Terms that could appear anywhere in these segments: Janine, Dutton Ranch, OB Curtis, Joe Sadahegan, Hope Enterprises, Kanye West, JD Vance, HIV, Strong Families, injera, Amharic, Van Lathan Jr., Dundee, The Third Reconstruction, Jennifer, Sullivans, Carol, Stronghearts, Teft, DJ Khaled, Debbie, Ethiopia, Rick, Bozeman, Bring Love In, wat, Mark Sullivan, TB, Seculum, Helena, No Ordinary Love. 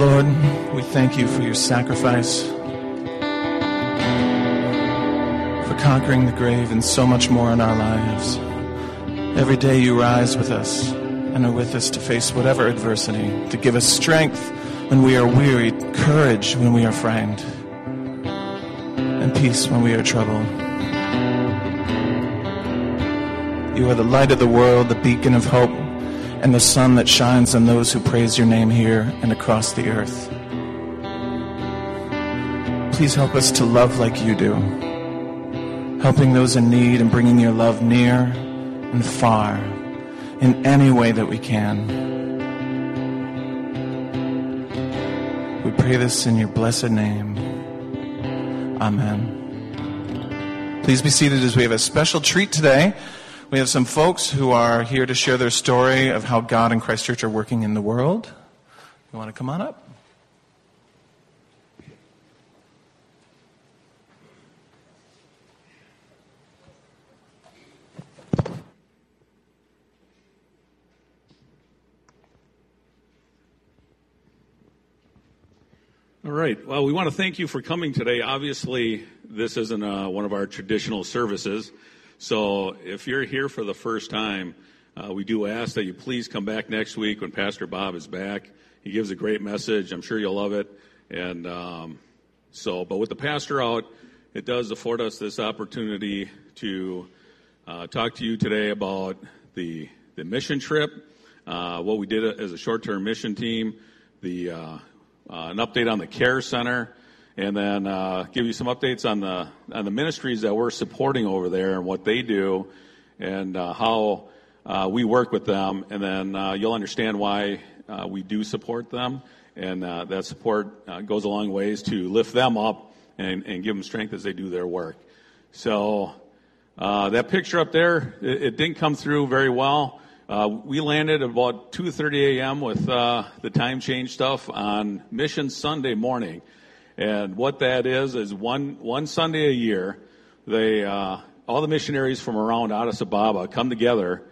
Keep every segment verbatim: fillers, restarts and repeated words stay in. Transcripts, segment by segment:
Lord, we thank you for your sacrifice, for conquering the grave and so much more in our lives. Every day you rise with us and are with us to face whatever adversity, to give us strength when we are weary, courage when we are frightened, and peace when we are troubled. You are the light of the world, the beacon of hope, and the sun that shines on those who praise your name here and across the earth. Please help us to love like you do, helping those in need and bringing your love near and far in any way that we can. We pray this in your blessed name. Amen. Please be seated as we have a special treat today. We have some folks who are here to share their story of how God and Christ Church are working in the world. You want to come on up? All right. Well, we want to thank you for coming today. Obviously, this isn't uh, one of our traditional services. So if you're here for the first time, uh, we do ask that you please come back next week when Pastor Bob is back. He gives a great message. I'm sure you'll love it. And um, so, but with the pastor out, it does afford us this opportunity to uh, talk to you today about the the mission trip, uh, what we did as a short-term mission team, the uh, uh, an update on the care center, and then uh, give you some updates on the on the ministries that we're supporting over there and what they do and uh, how uh, we work with them. And then uh, you'll understand why uh, we do support them. And uh, that support uh, goes a long ways to lift them up and, and give them strength as they do their work. So uh, that picture up there, it, it didn't come through very well. Uh, we landed at about two thirty a.m. with uh, the time change stuff on Mission Sunday morning. And what that is, is one, one Sunday a year, they, uh, all the missionaries from around Addis Ababa come together,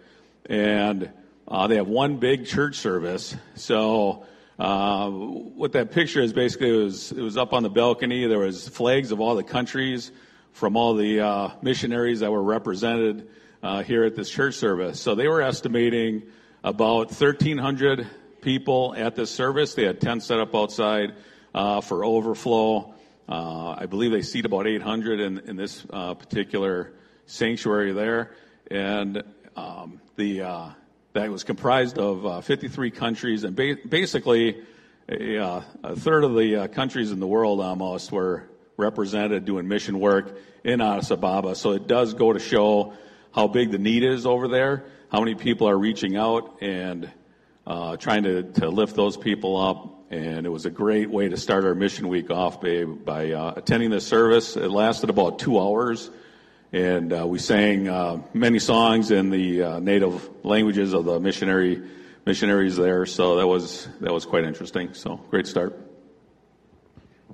and uh, they have one big church service. So uh, what that picture is basically, it was, it was up on the balcony. There was flags of all the countries from all the uh, missionaries that were represented uh, here at this church service. So they were estimating about thirteen hundred people at this service. They had tents set up outside Uh, for overflow. Uh, I believe they seat about eight hundred in, in this uh, particular sanctuary there. And um, the uh, that was comprised of uh, fifty-three countries, and ba- basically a, uh, a third of the uh, countries in the world almost were represented doing mission work in Addis Ababa. So it does go to show how big the need is over there, how many people are reaching out and uh, trying to, to lift those people up. And it was a great way to start our mission week off by, by uh, attending this service. It lasted about two hours, and uh, we sang uh, many songs in the uh, native languages of the missionary missionaries there. So that was that was quite interesting. So great start.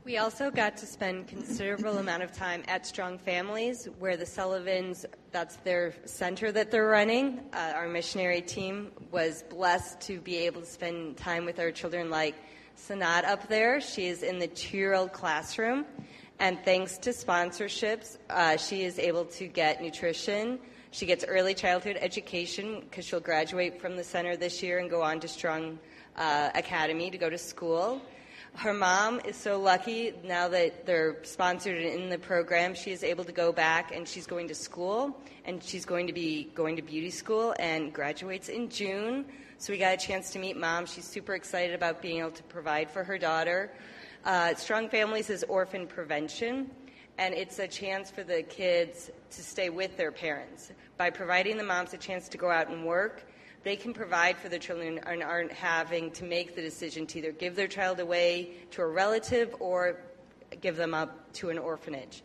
We also got to spend considerable amount of time at Strong Families, where the Sullivans, that's their center that they're running. Uh, our missionary team was blessed to be able to spend time with our children like Sanat up there. She is in the two-year-old classroom, and thanks to sponsorships, uh, she is able to get nutrition. She gets early childhood education because she'll graduate from the center this year and go on to Strong uh, Academy to go to school. Her mom is so lucky now that they're sponsored in the program. She is able to go back, and she's going to school, and she's going to be going to beauty school and graduates in June. So we got a chance to meet Mom. She's super excited about being able to provide for her daughter. Uh, Strong Families is orphan prevention, and it's a chance for the kids to stay with their parents. By providing the moms a chance to go out and work, they can provide for their children and aren't having to make the decision to either give their child away to a relative or give them up to an orphanage.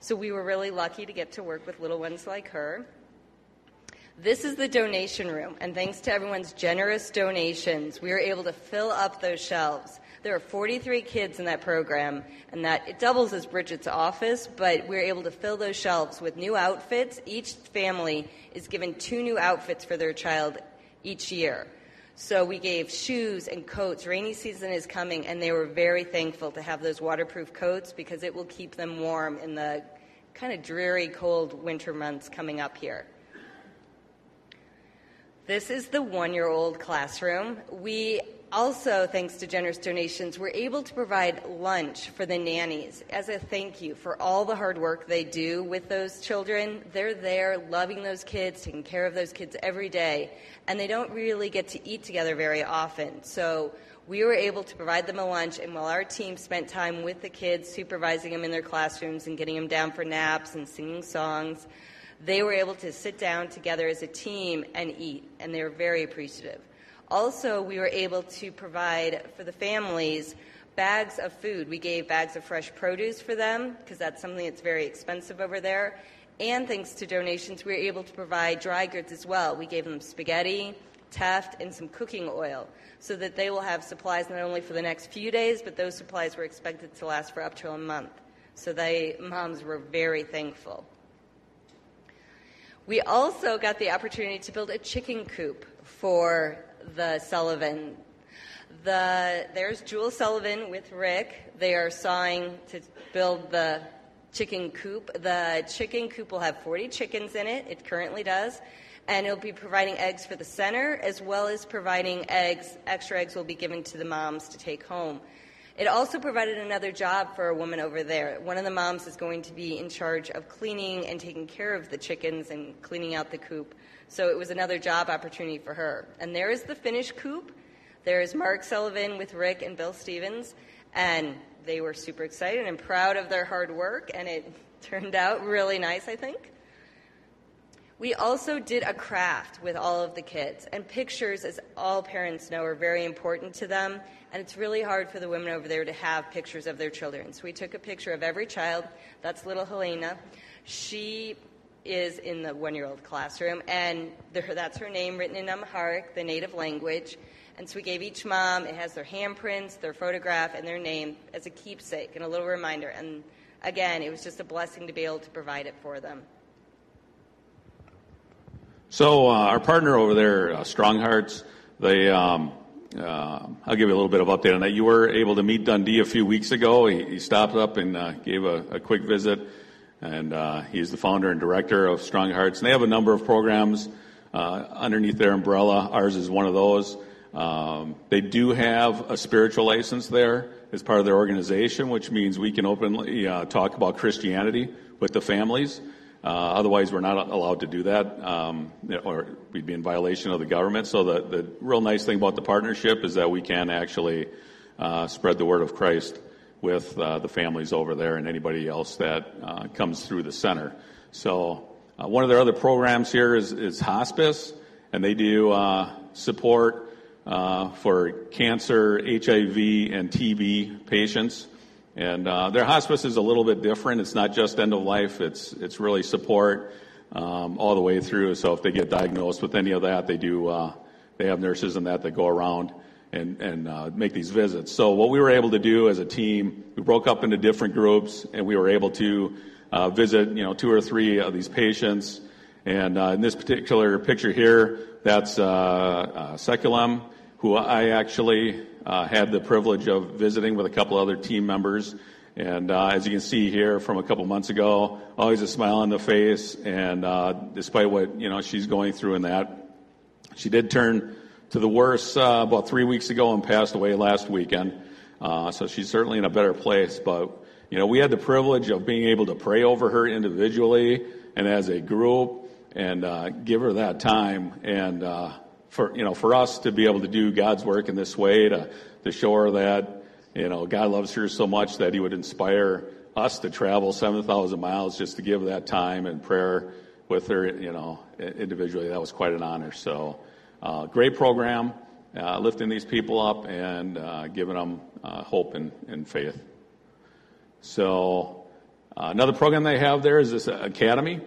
So we were really lucky to get to work with little ones like her. This is the donation room, and thanks to everyone's generous donations, we were able to fill up those shelves. There are forty-three kids in that program, and that it doubles as Bridget's office, but we're able to fill those shelves with new outfits. Each family is given two new outfits for their child each year. So we gave shoes and coats. Rainy season is coming, and they were very thankful to have those waterproof coats because it will keep them warm in the kind of dreary, cold winter months coming up here. This is the one-year-old classroom. We also, thanks to generous donations, were able to provide lunch for the nannies as a thank you for all the hard work they do with those children. They're there loving those kids, taking care of those kids every day, and they don't really get to eat together very often. So we were able to provide them a lunch, and while our team spent time with the kids, supervising them in their classrooms and getting them down for naps and singing songs, they were able to sit down together as a team and eat, and they were very appreciative. Also, we were able to provide for the families bags of food. We gave bags of fresh produce for them, because that's something that's very expensive over there. And thanks to donations, we were able to provide dry goods as well. We gave them spaghetti, Teft, and some cooking oil, so that they will have supplies not only for the next few days, but those supplies were expected to last for up to a month. So they moms were very thankful. We also got the opportunity to build a chicken coop for the Sullivan. The, there's Jewel Sullivan with Rick. They are sawing to build the chicken coop. The chicken coop will have forty chickens in it. It currently does. And it'll be providing eggs for the center, as well as providing eggs. Extra eggs will be given to the moms to take home. It also provided another job for a woman over there. One of the moms is going to be in charge of cleaning and taking care of the chickens and cleaning out the coop. So it was another job opportunity for her. And there is the finished coop. There is Mark Sullivan with Rick and Bill Stevens. And they were super excited and proud of their hard work. And it turned out really nice, I think. We also did a craft with all of the kids, and pictures, as all parents know, are very important to them, and it's really hard for the women over there to have pictures of their children. So we took a picture of every child. That's little Helena. She is in the one-year-old classroom, and that's her name written in Amharic, the native language. And so we gave each mom, it has their handprints, their photograph, and their name as a keepsake and a little reminder. And again, it was just a blessing to be able to provide it for them. So uh, our partner over there, uh, Stronghearts, they, um, uh, I'll give you a little bit of update on that. You were able to meet Dundee a few weeks ago. He, he stopped up and uh, gave a, a quick visit, and uh, he's the founder and director of Stronghearts. And they have a number of programs uh, underneath their umbrella. Ours is one of those. Um, they do have a spiritual license there as part of their organization, which means we can openly uh, talk about Christianity with the families. Uh, otherwise, we're not allowed to do that, um, or we'd be in violation of the government. So the, the real nice thing about the partnership is that we can actually uh, spread the word of Christ with uh, the families over there and anybody else that uh, comes through the center. So uh, one of their other programs here is, is hospice, and they do uh, support uh, for cancer, H I V, and T B patients. And uh, their hospice is a little bit different. It's not just end of life. It's it's really support um, all the way through. So if they get diagnosed with any of that, they do. Uh, they have nurses and that that go around and and uh, make these visits. So what we were able to do as a team, we broke up into different groups, and we were able to uh, visit, you know, two or three of these patients. And uh, in this particular picture here, that's uh, uh, Seculum, who I actually uh, had the privilege of visiting with a couple other team members. And uh, as you can see here from a couple months ago, always a smile on the face. And uh, despite what, you know, she's going through in that, she did turn to the worse uh, about three weeks ago and passed away last weekend. Uh, so she's certainly in a better place. But, you know, we had the privilege of being able to pray over her individually and as a group and uh, give her that time. And uh For, you know, for us to be able to do God's work in this way, to, to show her that, you know, God loves her so much that he would inspire us to travel seven thousand miles just to give that time and prayer with her, you know, individually, that was quite an honor. So, uh, great program, uh, lifting these people up and uh, giving them uh, hope and, and faith. So, uh, another program they have there is this academy.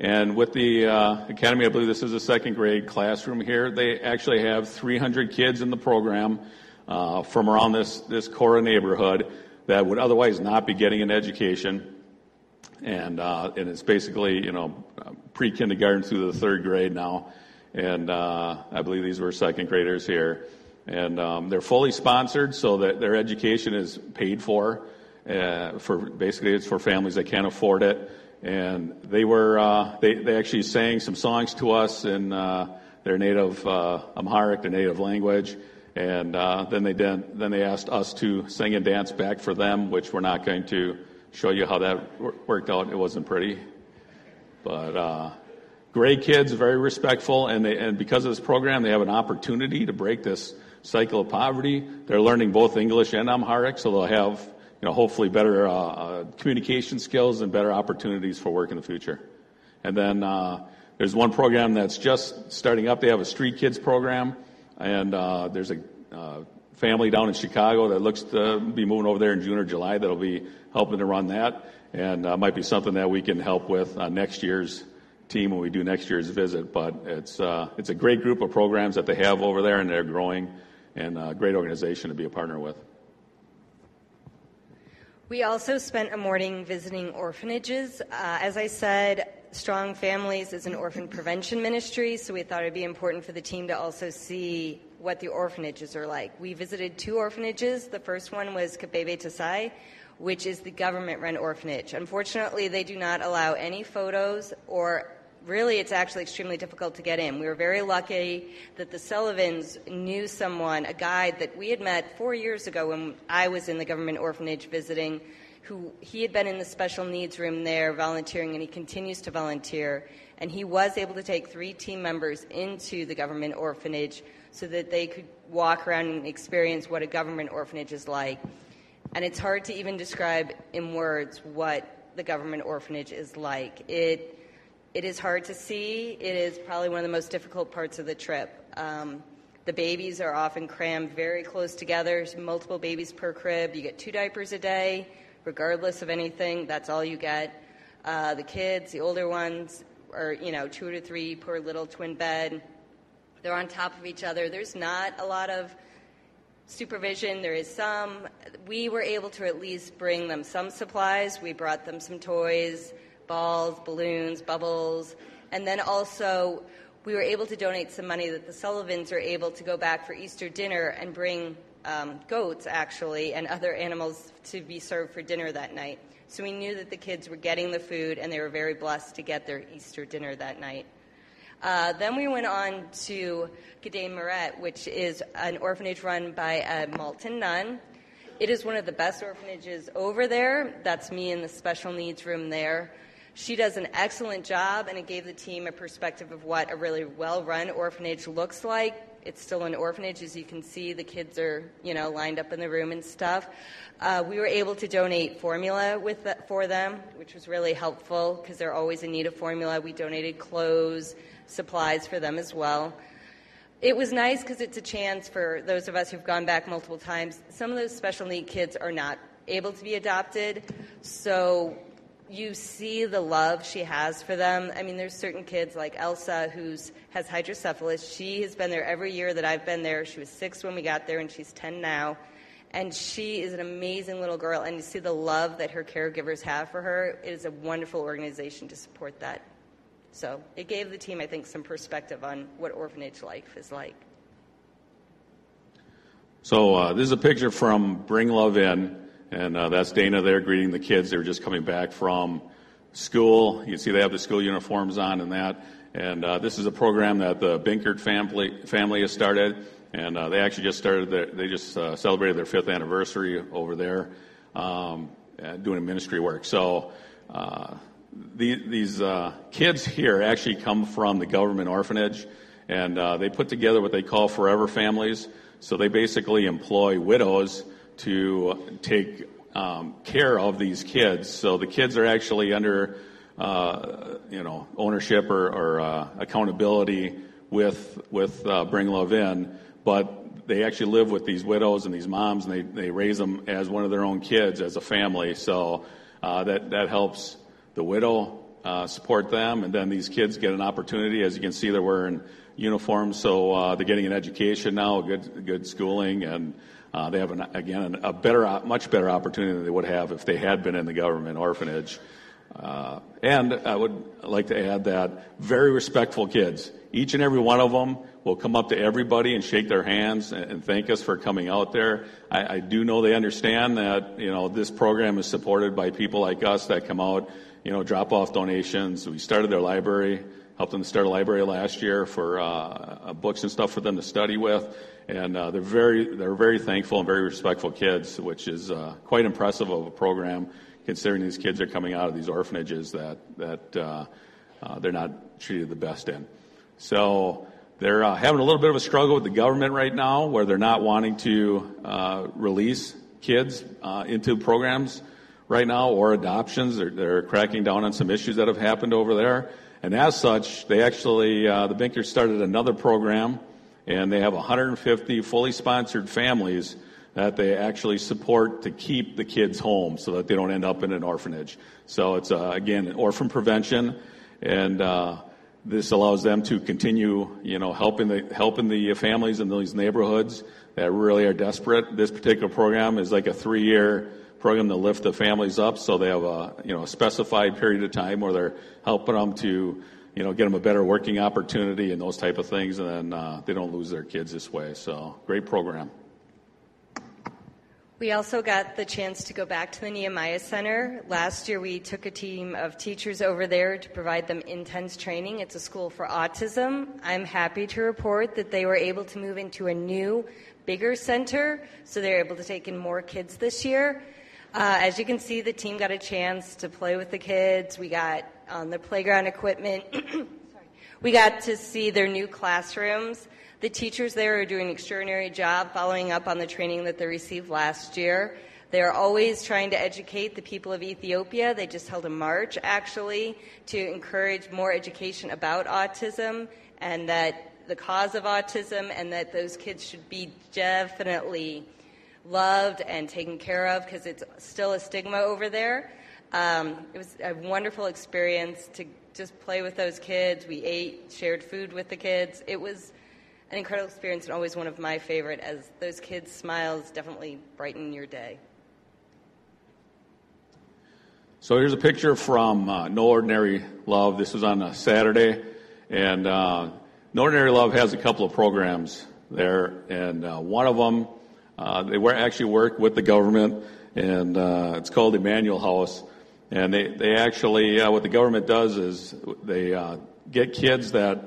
And with the uh, academy, I believe this is a second grade classroom here. They actually have three hundred kids in the program uh, from around this, this Cora neighborhood that would otherwise not be getting an education. And uh, and it's basically, you know, pre-kindergarten through the third grade now. and uh, I believe these were second graders here. And um, they're fully sponsored, so that their education is paid for. Uh, for basically, it's for families that can't afford it. And they were uh, they they actually sang some songs to us in uh, their native uh, Amharic, their native language. And uh, then they did, then they asked us to sing and dance back for them, which we're not going to show you how that wor- worked out. It wasn't pretty, but uh, great kids, very respectful, and they and because of this program, they have an opportunity to break this cycle of poverty. They're learning both English and Amharic, so they'll have you know hopefully better uh, uh, communication skills and better opportunities for work in the future. And then uh, there's one program that's just starting up. They have a street kids program. And uh, there's a uh, family down in Chicago that looks to be moving over there in June or July that'll be helping to run that. And uh, might be something that we can help with on next year's team when we do next year's visit. But it's uh, it's a great group of programs that they have over there, and they're growing, and a great organization to be a partner with. We also spent a morning visiting orphanages. Uh, as I said, Strong Families is an orphan prevention ministry, so we thought it would be important for the team to also see what the orphanages are like. We visited two orphanages. The first one was Kabebe Tesai, which is the government-run orphanage. Unfortunately, they do not allow any photos, or really it's actually extremely difficult to get in. We were very lucky that the Sullivans knew someone, a guide that we had met four years ago when I was in the government orphanage visiting, who he had been in the special needs room there volunteering, and he continues to volunteer. And he was able to take three team members into the government orphanage so that they could walk around and experience what a government orphanage is like. And it's hard to even describe in words what the government orphanage is like. It it is hard to see. It is probably one of the most difficult parts of the trip. Um, the babies are often crammed very close together, multiple babies per crib. You get two diapers a day. Regardless of anything, that's all you get. Uh, the kids, the older ones, are, you know, two to three per little twin bed. They're on top of each other. There's not a lot of supervision. There is some. We were able to at least bring them some supplies. We brought them some toys, balls, balloons, bubbles. And then also we were able to donate some money that the Sullivans are able to go back for Easter dinner and bring Um, goats, actually, and other animals to be served for dinner that night. So we knew that the kids were getting the food, and they were very blessed to get their Easter dinner that night. Uh, then we went on to G'day Moret, which is an orphanage run by a Malton nun. It is one of the best orphanages over there. That's me in the special needs room there. She does an excellent job, and it gave the team a perspective of what a really well-run orphanage looks like. It's still an orphanage, as you can see. The kids are, you know, lined up in the room and stuff. Uh, we were able to donate formula with the, for them, which was really helpful because they're always in need of formula. We donated clothes, supplies for them as well. It was nice because it's a chance for those of us who've gone back multiple times. Some of those special need kids are not able to be adopted, so you see the love she has for them. I mean, there's certain kids like Elsa who's has hydrocephalus. She has been there every year that I've been there. She was six when we got there, and she's ten now. And she is an amazing little girl, and you see the love that her caregivers have for her. It is a wonderful organization to support that. So it gave the team, I think, some perspective on what orphanage life is like. So uh, this is a picture from Bring Love In. And uh, that's Dana there greeting the kids. They were just coming back from school. You can see they have the school uniforms on and that. And uh, this is a program that the Binkert family family has started. And uh, they actually just started their, they just uh, celebrated their fifth anniversary over there, um, doing ministry work. So uh, the, these uh, kids here actually come from the government orphanage, and uh, they put together what they call forever families. So they basically employ widows to take um, care of these kids. So the kids are actually under, uh, you know, ownership or, or uh, accountability with with uh, Bring Love In, but they actually live with these widows and these moms, and they, they raise them as one of their own kids, as a family. So uh, that, that helps the widow uh, support them, and then these kids get an opportunity. As you can see, they're wearing uniforms, so uh, they're getting an education now, good good schooling, and Uh, they have, an, again, a better, much better opportunity than they would have if they had been in the government orphanage. Uh, and I would like to add that very respectful kids. Each and every one of them will come up to everybody and shake their hands and thank us for coming out there. I, I do know they understand that, you know, this program is supported by people like us that come out, you know, drop off donations. We started their library, helped them start a library last year for uh, books and stuff for them to study with. And uh, they're very they're very thankful and very respectful kids, which is uh, quite impressive of a program, considering these kids are coming out of these orphanages that, that uh, uh, they're not treated the best in. So they're uh, having a little bit of a struggle with the government right now, where they're not wanting to uh, release kids uh, into programs right now or adoptions. They're, they're cracking down on some issues that have happened over there. And as such, they actually, uh, the Binkert started another program, and they have one hundred fifty fully sponsored families that they actually support to keep the kids home so that they don't end up in an orphanage. So it's, uh, again, an orphan prevention, and uh, this allows them to continue, you know, helping the helping the families in these neighborhoods that really are desperate. This particular program is like a three-year program to lift the families up, so they have a, you know, a specified period of time where they're helping them to, you know, get them a better working opportunity and those type of things, and then uh, they don't lose their kids this way. So, great program. We also got the chance to go back to the Nehemiah Center. Last year we took a team of teachers over there to provide them intense training. It's a school for autism. I'm happy to report that they were able to move into a new, bigger center, so they're able to take in more kids this year. Uh, as you can see, the team got a chance to play with the kids. We got on um, their playground equipment. Sorry. We got to see their new classrooms. The teachers there are doing an extraordinary job following up on the training that they received last year. They're always trying to educate the people of Ethiopia. They just held a march, actually, to encourage more education about autism and that the cause of autism, and that those kids should be definitely loved and taken care of because it's still a stigma over there. Um, it was a wonderful experience to just play with those kids. We ate, shared food with the kids. It was an incredible experience, and always one of my favorite, as those kids' smiles definitely brighten your day. So here's a picture from uh, No Ordinary Love. This was on a Saturday, and uh, No Ordinary Love has a couple of programs there, and uh, one of them, uh, they were actually work with the government, and uh, it's called Emmanuel House, and they, they actually, uh, what the government does is they uh, get kids that,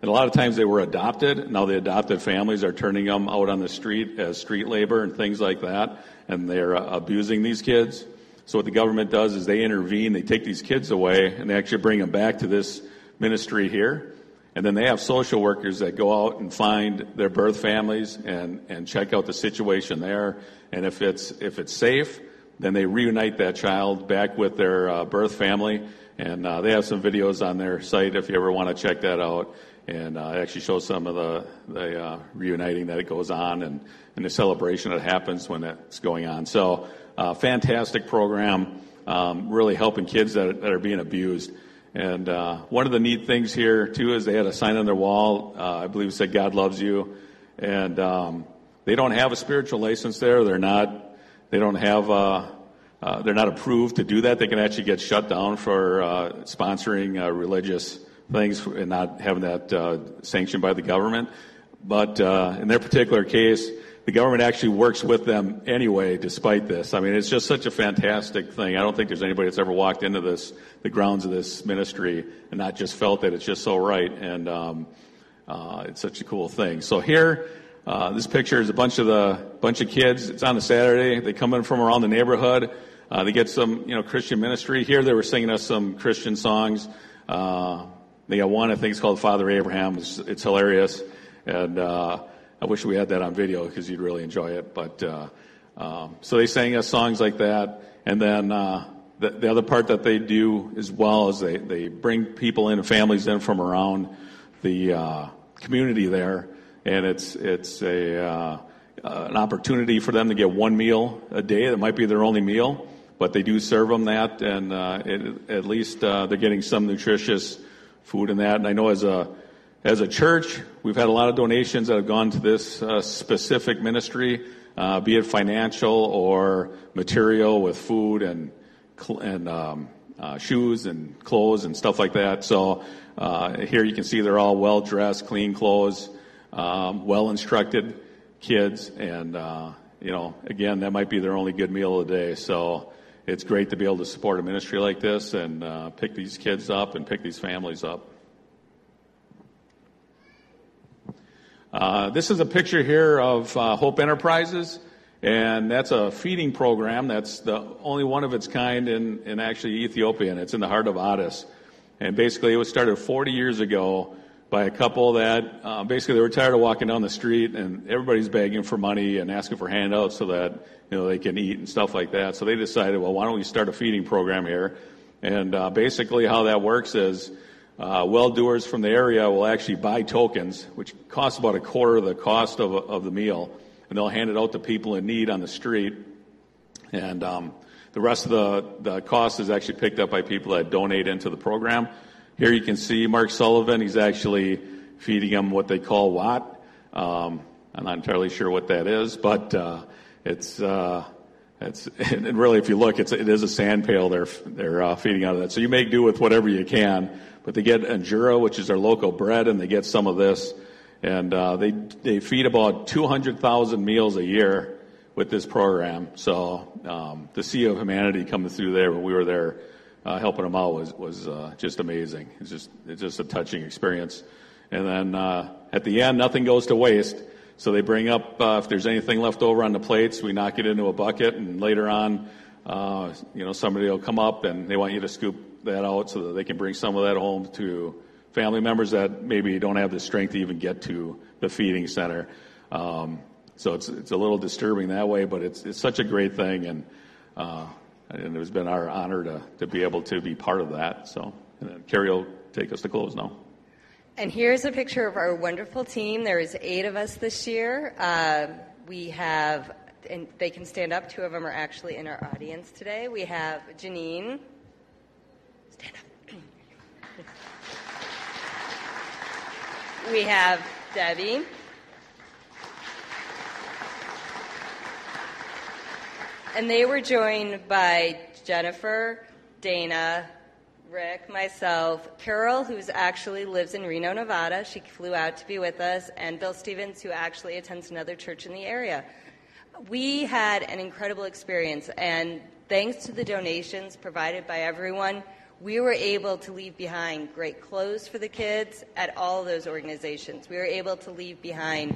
and a lot of times they were adopted. Now the adopted families are turning them out on the street as street labor and things like that, and they're uh, abusing these kids. So what the government does is they intervene, they take these kids away, and they actually bring them back to this ministry here. And then they have social workers that go out and find their birth families and, and check out the situation there. And if it's if it's safe, then they reunite that child back with their uh, birth family. And uh, they have some videos on their site if you ever want to check that out. And uh, it actually shows some of the, the uh, reuniting that it goes on and, and the celebration that happens when that's going on. So, uh, fantastic program, um, really helping kids that are, that are being abused. And uh, one of the neat things here, too, is they had a sign on their wall, uh, I believe it said, "God loves you." And um, they don't have a spiritual license there. They're not, they don't have, uh, uh, they're not approved to do that. They can actually get shut down for uh, sponsoring uh, religious things and not having that uh, sanctioned by the government. But uh, in their particular case, the government actually works with them anyway, despite this. I mean, it's just such a fantastic thing. I don't think there's anybody that's ever walked into this, the grounds of this ministry, and not just felt that it's just so right, and um, uh, it's such a cool thing. So here, uh, this picture is a bunch of the bunch of kids. It's on a Saturday. They come in from around the neighborhood. Uh, they get some, you know, Christian ministry. Here they were singing us some Christian songs. Uh, They got one, I think it's called Father Abraham. It's, it's hilarious, and uh, I wish we had that on video because you'd really enjoy it. But uh, um, so they sang us songs like that, and then uh, the, the other part that they do as well is they, they bring people in and families in from around the uh, community there, and it's it's a uh, uh, an opportunity for them to get one meal a day. That might be their only meal, but they do serve them that, and uh, it, at least uh, they're getting some nutritious food and that. And I know as a as a church, we've had a lot of donations that have gone to this uh, specific ministry, uh, be it financial or material with food and and um, uh, shoes and clothes and stuff like that. So uh, here you can see they're all well-dressed, clean clothes, um, well-instructed kids. And, uh, you know, again, that might be their only good meal of the day. So it's great to be able to support a ministry like this and uh, pick these kids up and pick these families up. Uh, this is a picture here of uh, Hope Enterprises, and that's a feeding program. That's the only one of its kind in, in actually Ethiopia, and it's in the heart of Addis. And basically, it was started forty years ago by a couple that uh, basically they were tired of walking down the street, and everybody's begging for money and asking for handouts so that, you know, they can eat and stuff like that. So they decided, well, why don't we start a feeding program here? And uh, basically, how that works is, Uh, well-doers from the area will actually buy tokens, which costs about a quarter of the cost of of the meal, and they'll hand it out to people in need on the street. And um, the rest of the, the cost is actually picked up by people that donate into the program. Here you can see Mark Sullivan. He's actually feeding them what they call wat. Um, I'm not entirely sure what that is, but uh, it's... Uh, It's, and really, if you look, it's, it is a sand pail they're, they're uh, feeding out of that. So you make do with whatever you can. But they get injera, which is their local bread, and they get some of this. And uh, they they feed about two hundred thousand meals a year with this program. So um, the sea of humanity coming through there when we were there uh, helping them out was, was uh, just amazing. It's just, it's just a touching experience. And then uh, at the end, nothing goes to waste. So they bring up, uh, if there's anything left over on the plates, we knock it into a bucket, and later on, uh, you know, somebody will come up and they want you to scoop that out so that they can bring some of that home to family members that maybe don't have the strength to even get to the feeding center. Um, so it's it's a little disturbing that way, but it's it's such a great thing, and uh, and it's been our honor to, to be able to be part of that. So, and then Carrie will take us to close now. And here's a picture of our wonderful team. There is eight of us this year. Uh, we have, and they can stand up. Two of them are actually in our audience today. We have Janine. Stand up. We have Debbie. And they were joined by Jennifer, Dana, Rick, myself, Carol, who actually lives in Reno, Nevada. She flew out to be with us, and Bill Stevens, who actually attends another church in the area. We had an incredible experience, and thanks to the donations provided by everyone, we were able to leave behind great clothes for the kids at all of those organizations. We were able to leave behind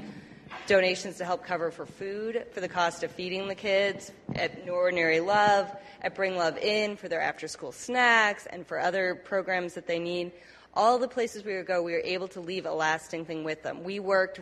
donations to help cover for food, for the cost of feeding the kids, at No Ordinary Love, at Bring Love In, for their after-school snacks, and for other programs that they need. All the places we would go, we were able to leave a lasting thing with them. We worked really